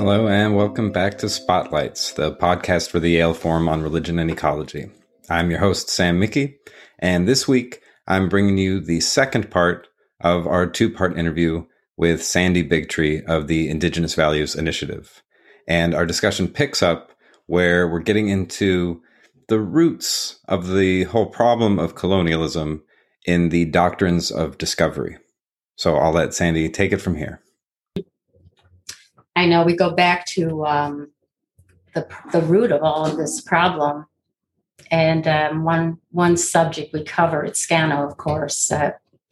Hello, and welcome back to Spotlights, the podcast for the Yale Forum on Religion and Ecology. I'm your host, Sam Mickey, and this week I'm bringing you the second part of our two-part interview with Sandy Bigtree of the Indigenous Values Initiative. And our discussion picks up where we're getting into the roots of the whole problem of colonialism in the doctrines of discovery. So I'll let Sandy take it from here. I know we go back to the root of all of this problem. And one subject we cover at Ska-nonh, of course,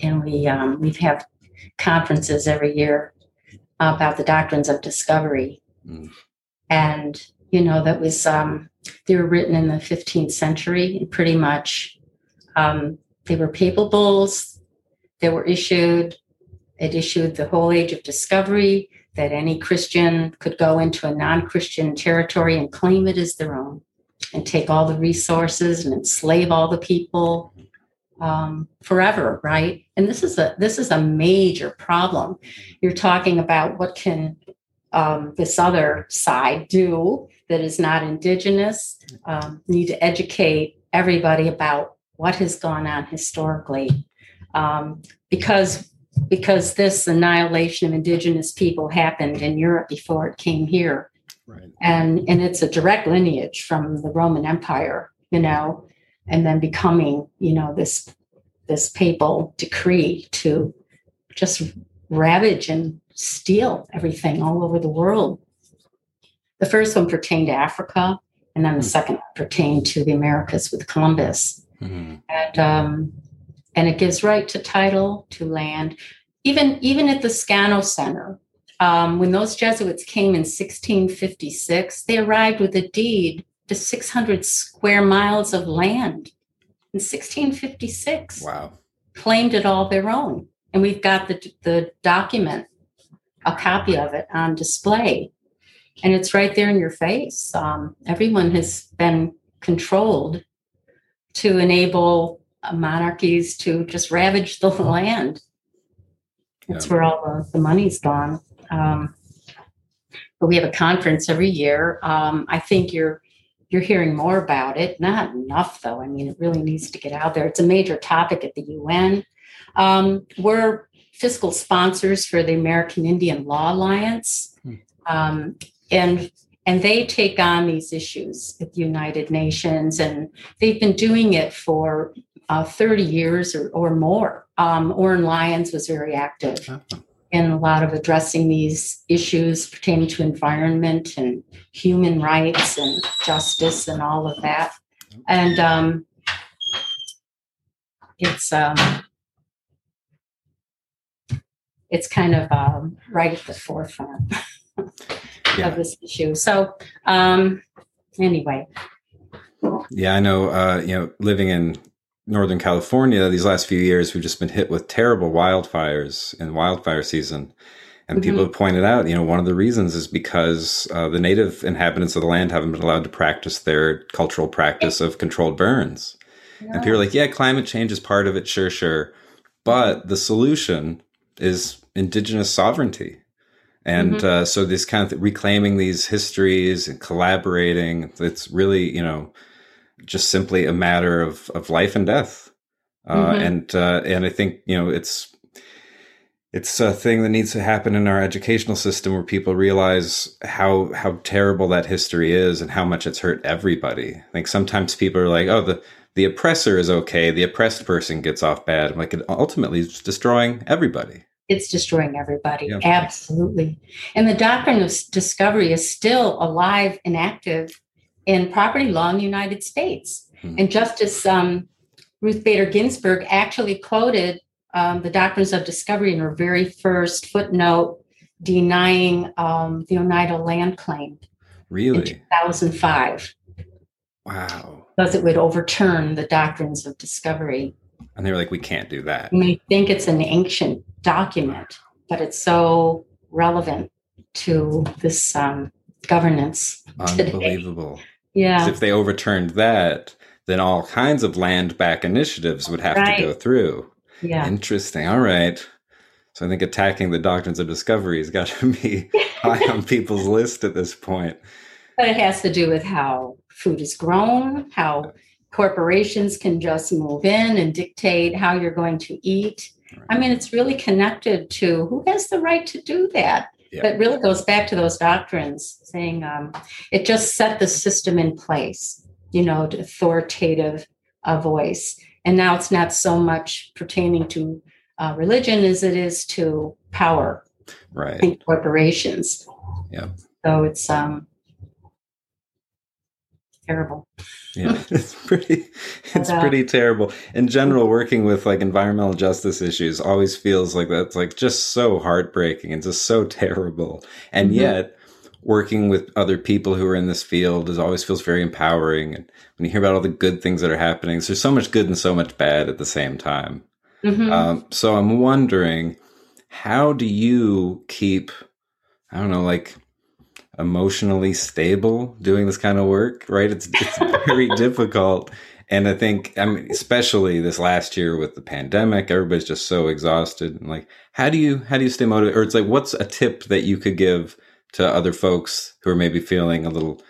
and we have conferences every year about the doctrines of discovery. Mm. And, you know, that was, they were written in the 15th century, pretty much. They were papal bulls that were issued. It issued the whole age of discovery, that any Christian could go into a non-Christian territory and claim it as their own, and take all the resources and enslave all the people forever, right? And this is a major problem. You're talking about what can this other side do that is not indigenous. Need to educate everybody about what has gone on historically, because this annihilation of indigenous people happened in Europe before it came here. Right. And it's a direct lineage from the Roman Empire, you know, and then becoming, you know, this papal decree to just ravage and steal everything all over the world. The first one pertained to Africa, and then the second one pertained to the Americas with Columbus. Mm-hmm. And it gives right to title, to land, even at the Ska-nonh Center. When those Jesuits came in 1656, they arrived with a deed to 600 square miles of land in 1656. Wow. Claimed it all their own. And we've got the document, a copy of it on display. And it's right there in your face. Everyone has been controlled to enable monarchies to just ravage the land. That's where all the money's gone. But we have a conference every year. I think you're hearing more about it. Not enough, though. I mean, it really needs to get out there. It's a major topic at the UN. We're fiscal sponsors for the American Indian Law Alliance, and they take on these issues at the United Nations, and they've been doing it for 30 years or more. Orrin Lyons was very active. Uh-huh. And a lot of addressing these issues pertaining to environment and human rights and justice and all of that. And it's kind of right at the forefront of this issue. So anyway. Yeah, I know, living in Northern California, these last few years, we've just been hit with terrible wildfires in wildfire season. And people have pointed out, you know, one of the reasons is because the native inhabitants of the land haven't been allowed to practice their cultural practice of controlled burns. Yeah. And people are like, yeah, climate change is part of it. Sure. But the solution is indigenous sovereignty. And so this kind of reclaiming these histories and collaborating, it's really, you know, just simply a matter of life and death. And I think, you know, it's a thing that needs to happen in our educational system where people realize how terrible that history is and how much it's hurt everybody. I think sometimes people are like, oh, the oppressor is okay. The oppressed person gets off bad. I'm like, it ultimately is destroying everybody. It's destroying everybody. Yeah. Absolutely. And the doctrine of discovery is still alive and active in property law in the United States. And Justice Ruth Bader Ginsburg actually quoted the doctrines of discovery in her very first footnote denying the Oneida land claim. Really? In 2005. Wow. Because it would overturn the doctrines of discovery. And they were like, we can't do that. And they think it's an ancient document, but it's so relevant to this governance. Unbelievable. Today. Yeah. If they overturned that, then all kinds of land back initiatives would have to go through. Yeah. Interesting. All right. So I think attacking the doctrines of discovery has got to be high on people's list at this point. But it has to do with how food is grown, how corporations can just move in and dictate how you're going to eat. Right. I mean, it's really connected to who has the right to do that. Yeah. But it really goes back to those doctrines, saying it just set the system in place, you know, authoritative voice. And now it's not so much pertaining to religion as it is to power, right, and corporations. Yeah. So it's terrible. Yeah, it's pretty terrible. In general, working with like environmental justice issues always feels like that's like just so heartbreaking and just so terrible. And yet working with other people who are in this field is always feels very empowering. And when you hear about all the good things that are happening, there's so much good and so much bad at the same time. So I'm wondering, how do you keep, I don't know, like emotionally stable doing this kind of work, right? It's very difficult. And I think, I mean, especially this last year with the pandemic, everybody's just so exhausted. And like, how do you stay motivated? Or it's like, what's a tip that you could give to other folks who are maybe feeling a little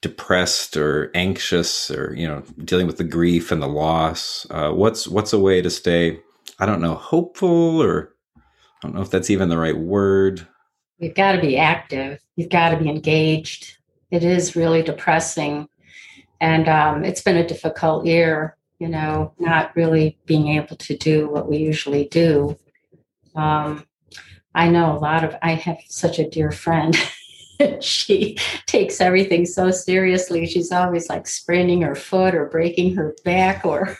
depressed or anxious, or, you know, dealing with the grief and the loss? What's a way to stay, I don't know, hopeful, or I don't know if that's even the right word. You've got to be active. You've got to be engaged. It is really depressing. And it's been a difficult year, you know, not really being able to do what we usually do. I know I have such a dear friend. She takes everything so seriously. She's always like spraining her foot or breaking her back, or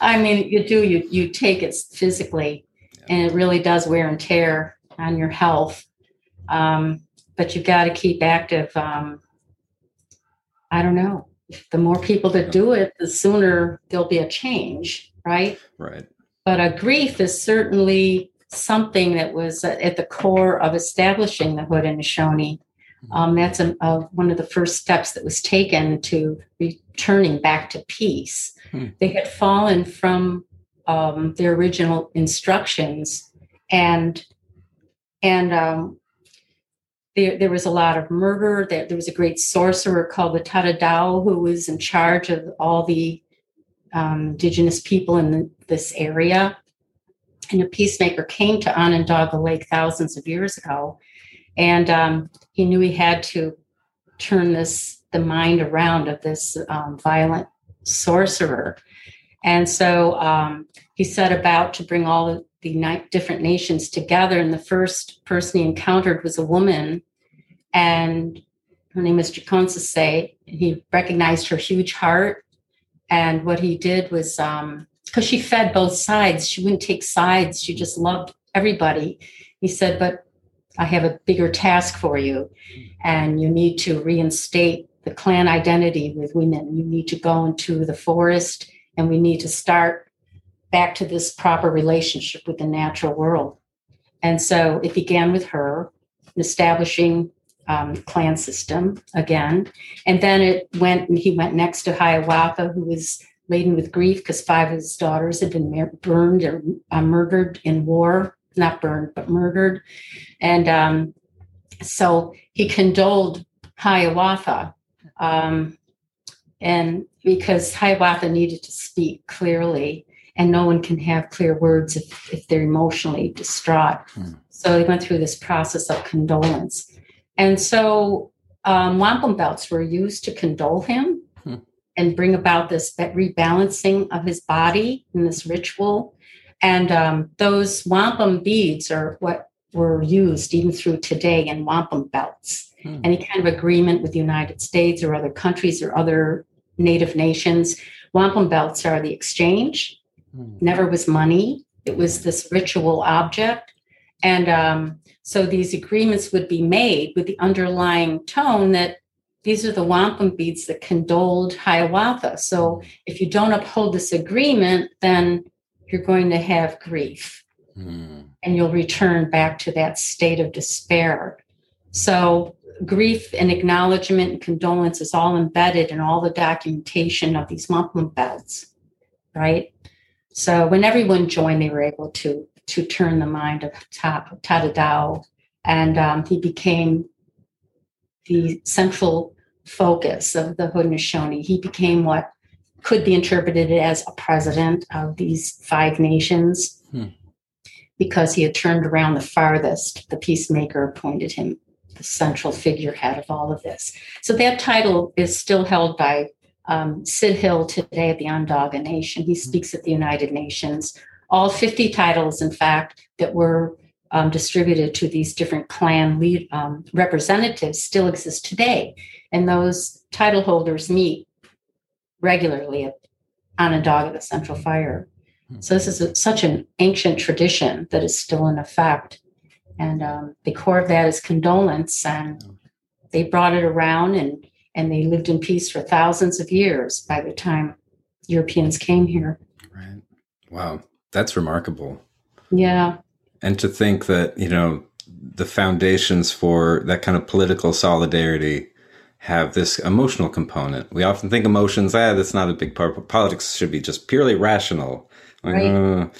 I mean, you take it physically, and it really does wear and tear on your health. But you've got to keep active. I don't know. The more people that do it, the sooner there'll be a change, right? Right. But a grief is certainly something that was at the core of establishing the Haudenosaunee. That's one of the first steps that was taken to returning back to peace. They had fallen from their original instructions, and there was a lot of murder. There was a great sorcerer called the Tadodaho who was in charge of all the indigenous people in this area. And a peacemaker came to Onondaga Lake thousands of years ago, and he knew he had to turn the mind around of this violent sorcerer. And so he set about to bring all the different nations together, and the first person he encountered was a woman, and her name was Jokonsase. He recognized her huge heart, and what he did was... because she fed both sides. She wouldn't take sides. She just loved everybody. He said, but I have a bigger task for you, and you need to reinstate the clan identity with women. You need to go into the forest, and we need to start back to this proper relationship with the natural world. And so it began with her establishing clan system again. And then he went next to Hiawatha, who was laden with grief because 5 of his daughters had been burned or murdered in war. Not burned, but murdered. And so he condoled Hiawatha. And because Hiawatha needed to speak clearly, and no one can have clear words if they're emotionally distraught. So they went through this process of condolence. And so wampum belts were used to condole him and bring about this rebalancing of his body in this ritual. And those wampum beads are what were used even through today in wampum belts. Any kind of agreement with the United States or other countries or other native nations, wampum belts are the exchange. Never was money. It was this ritual object. And so these agreements would be made with the underlying tone that these are the wampum beads that condoled Hiawatha. So if you don't uphold this agreement, then you're going to have grief, and you'll return back to that state of despair. So grief and acknowledgement and condolence is all embedded in all the documentation of these wampum belts, right? So when everyone joined, they were able to to turn the mind of Tadodaho, and he became the central focus of the Haudenosaunee. He became what could be interpreted as a president of these five nations because he had turned around the farthest. The peacemaker appointed him the central figurehead of all of this. So that title is still held by Sid Hill today at the Onondaga Nation. He speaks at the United Nations. All 50 titles, in fact, that were distributed to these different clan lead representatives still exist today. And those title holders meet regularly at Onondaga, the Central Fire. So this is such an ancient tradition that is still in effect. And the core of that is condolence. And they brought it around, and they lived in peace for thousands of years by the time Europeans came here. Right. Wow. That's remarkable. Yeah. And to think that, you know, the foundations for that kind of political solidarity have this emotional component. We often think emotions, that's not a big part. Politics should be just purely rational. Right.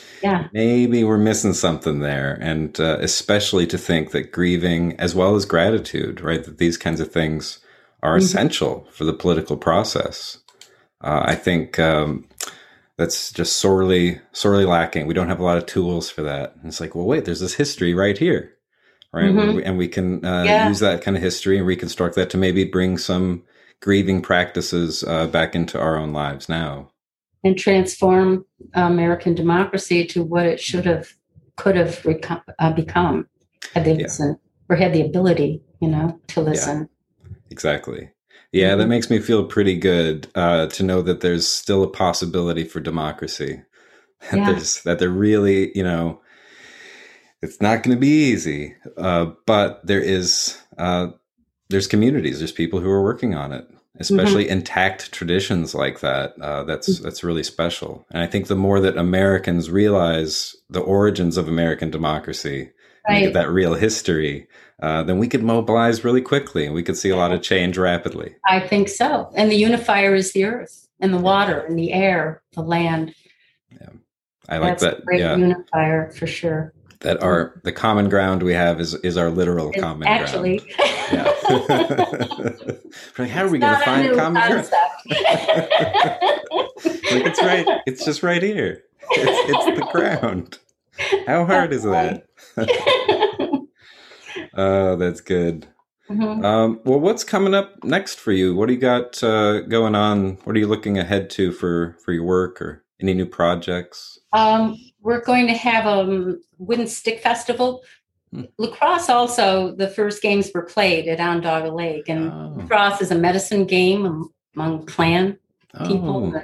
Maybe we're missing something there. And especially to think that grieving as well as gratitude, right, that these kinds of things are essential for the political process. I think that's just sorely lacking. We don't have a lot of tools for that. And it's like, well, wait, there's this history right here. Right. And we can use that kind of history and reconstruct that to maybe bring some grieving practices back into our own lives now. And transform American democracy to what it should have, could have become had they listened, or had the ability, you know, to listen. Yeah. Exactly. Yeah, that makes me feel pretty good to know that there's still a possibility for democracy. That they're really, you know, it's not going to be easy, but there is, there's communities, there's people who are working on it, especially intact traditions like that. That's really special. And I think the more that Americans realize the origins of American democracy, and get that real history, then we could mobilize really quickly, and we could see a lot of change rapidly. I think so. And the unifier is the earth and the water and the air, the land. Yeah, I like that. Great unifier for sure. That our the common ground we have is our literal common ground. Like, how are we going to find common ground? Like, it's right. It's just right here. It's the ground. How hard is that? Oh, that's good. Well, what's coming up next for you? What do you got going on? What are you looking ahead to for your work, or any new projects? We're going to have a wooden stick festival. Lacrosse also, the first games were played at Onondaga Lake. And lacrosse is a medicine game among clan people,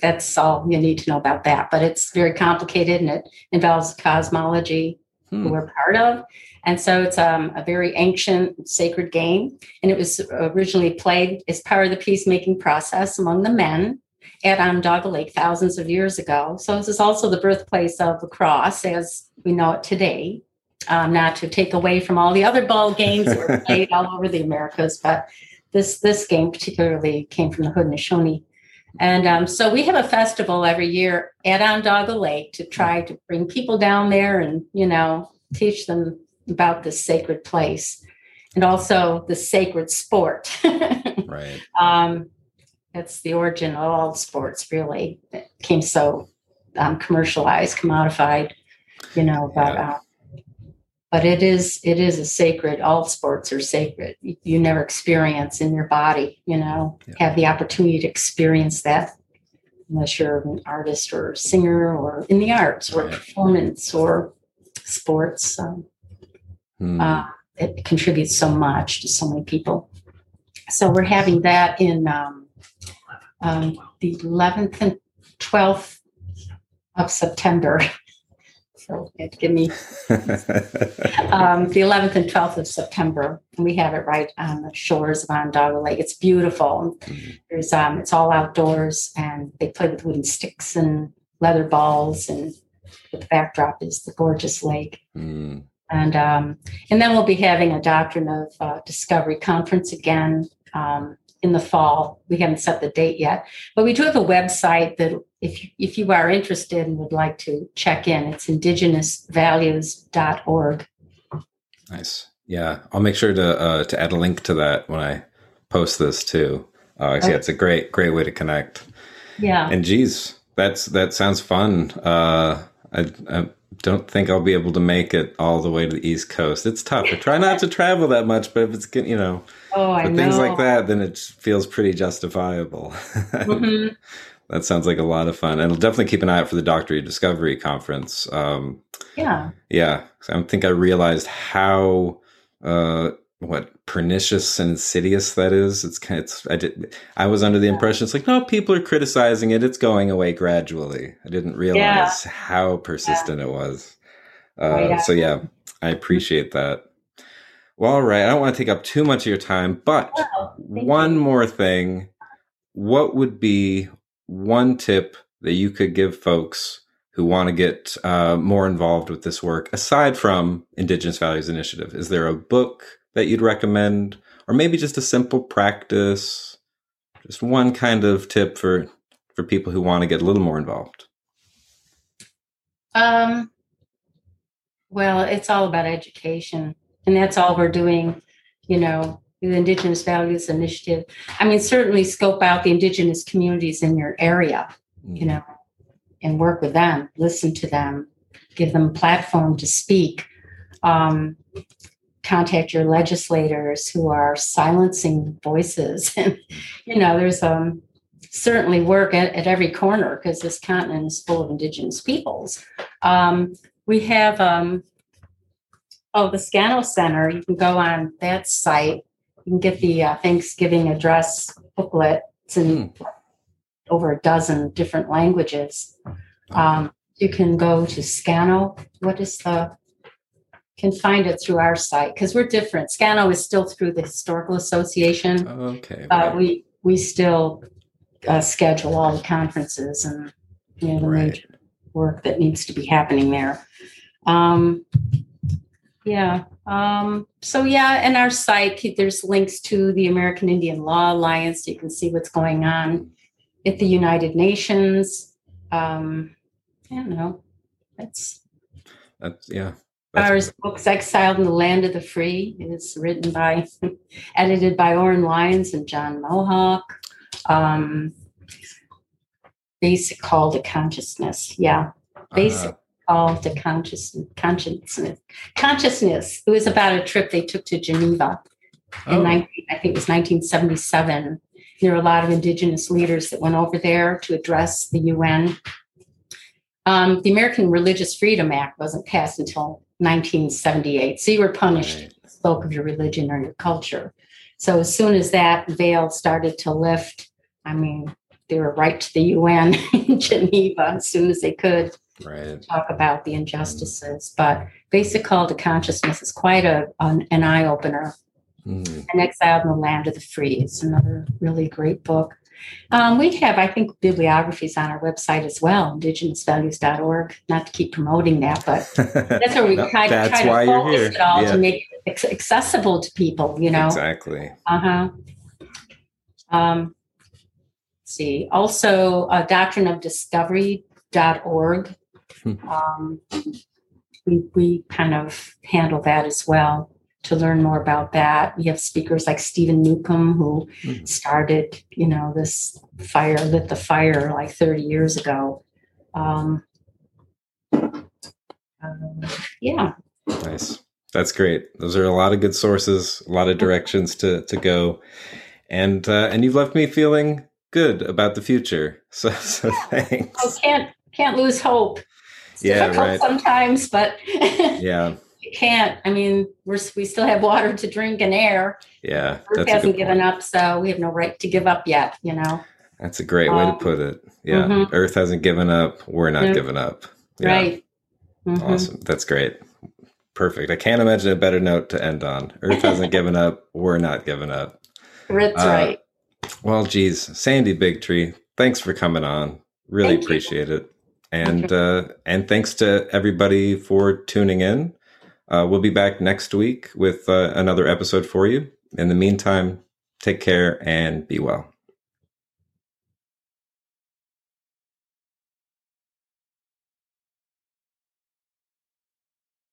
that's all you need to know about that. But it's very complicated, and it involves cosmology, who we're part of. And so it's a very ancient, sacred game. And it was originally played as part of the peacemaking process among the men at Onondaga Lake thousands of years ago. So this is also the birthplace of lacrosse as we know it today, not to take away from all the other ball games that were played all over the Americas, but this game particularly came from the Haudenosaunee. And so we have a festival every year at Onondaga Lake to try to bring people down there and, you know, teach them about this sacred place and also the sacred sport. Right. That's the origin of all sports, really. It became so commercialized, commodified, you know. But it is a sacred. All sports are sacred. You never experience in your body, you know. Have the opportunity to experience that unless you're an artist or a singer or in the arts or performance or sports. It contributes so much to so many people. So we're having that in the 11th and 12th of September. So give me the 11th and 12th of September. And we have it right on the shores of Onondaga Lake. It's beautiful. There's it's all outdoors, and they play with wooden sticks and leather balls, and the backdrop is the gorgeous lake. And then we'll be having a Doctrine of Discovery conference again. in the fall. We haven't set the date yet, but we do have a website that if you are interested and would like to check in, it's IndigenousValues.org. Nice. Yeah. I'll make sure to add a link to that when I post this too. Yeah, it's a great way to connect. Yeah. And geez, that sounds fun. I don't think I'll be able to make it all the way to the East Coast. It's tough. I try not to travel that much, but if it's, things like that, then it feels pretty justifiable. Mm-hmm. That sounds like a lot of fun. And I'll definitely keep an eye out for the Doctrine of Discovery conference. Yeah. I don't think I realized how, what pernicious and insidious that is. I was under the impression it's like, no, people are criticizing it. It's going away gradually. I didn't realize how persistent it was. So yeah, I appreciate that. Well, all right. I don't want to take up too much of your time, but one more thing. What would be one tip that you could give folks who want to get more involved with this work, aside from Indigenous Values Initiative? Is there a book that you'd recommend, or maybe just a simple practice, just one kind of tip for people who want to get a little more involved? Well, it's all about education, and that's all we're doing, the Indigenous Values Initiative. I mean, certainly scope out the Indigenous communities in your area, and work with them, listen to them, give them a platform to speak. Contact your legislators who are silencing voices. And, there's certainly work at every corner, because this continent is full of Indigenous peoples. We have, the Ska-nonh Center. You can go on that site. You can get the Thanksgiving address booklet. It's in over a dozen different languages. You can go to Ska-nonh. Can find it through our site, because we're different. Ska-nonh is still through the Historical Association. Okay. Right. We still schedule all the conferences and the major work that needs to be happening there. And our site, there's links to the American Indian Law Alliance. You can see what's going on at the United Nations. Our books, Exiled in the Land of the Free, is edited by Orrin Lyons and John Mohawk. Basic Call to Consciousness. Yeah. Basic Call to Consciousness. It was about a trip they took to Geneva in 1977. There were a lot of Indigenous leaders that went over there to address the UN. The American Religious Freedom Act wasn't passed until 1978. So you were punished if you spoke of your religion or your culture. So as soon as that veil started to lift, they were right to the UN in Geneva as soon as they could to talk about the injustices. But Basic Call to Consciousness is quite an eye-opener. And Exiled in the Land of the Free is another really great book. We have, I think, bibliographies on our website as well, IndigenousValues.org. Not to keep promoting that, but that's where we try to focus it all to make it accessible to people, Exactly. Let's see. Also, DoctrineOfDiscovery.org. We kind of handle that as well. To learn more about that, we have speakers like Stephen Newcomb, who started, lit the fire like 30 years ago. Nice. That's great. Those are a lot of good sources, a lot of directions to go. And you've left me feeling good about the future. So thanks. I can't lose hope. It's difficult sometimes, but you can't. We still have water to drink and air. Yeah, Earth hasn't given up, so we have no right to give up yet. That's a great way to put it. Yeah, Earth hasn't given up. We're not giving up. Yeah. Right. Mm-hmm. Awesome. That's great. Perfect. I can't imagine a better note to end on. Earth hasn't given up. We're not giving up. That's right. Well, geez, Sandy Bigtree, thanks for coming on. Really appreciate it. And thanks to everybody for tuning in. We'll be back next week with another episode for you. In the meantime, Take care and be well.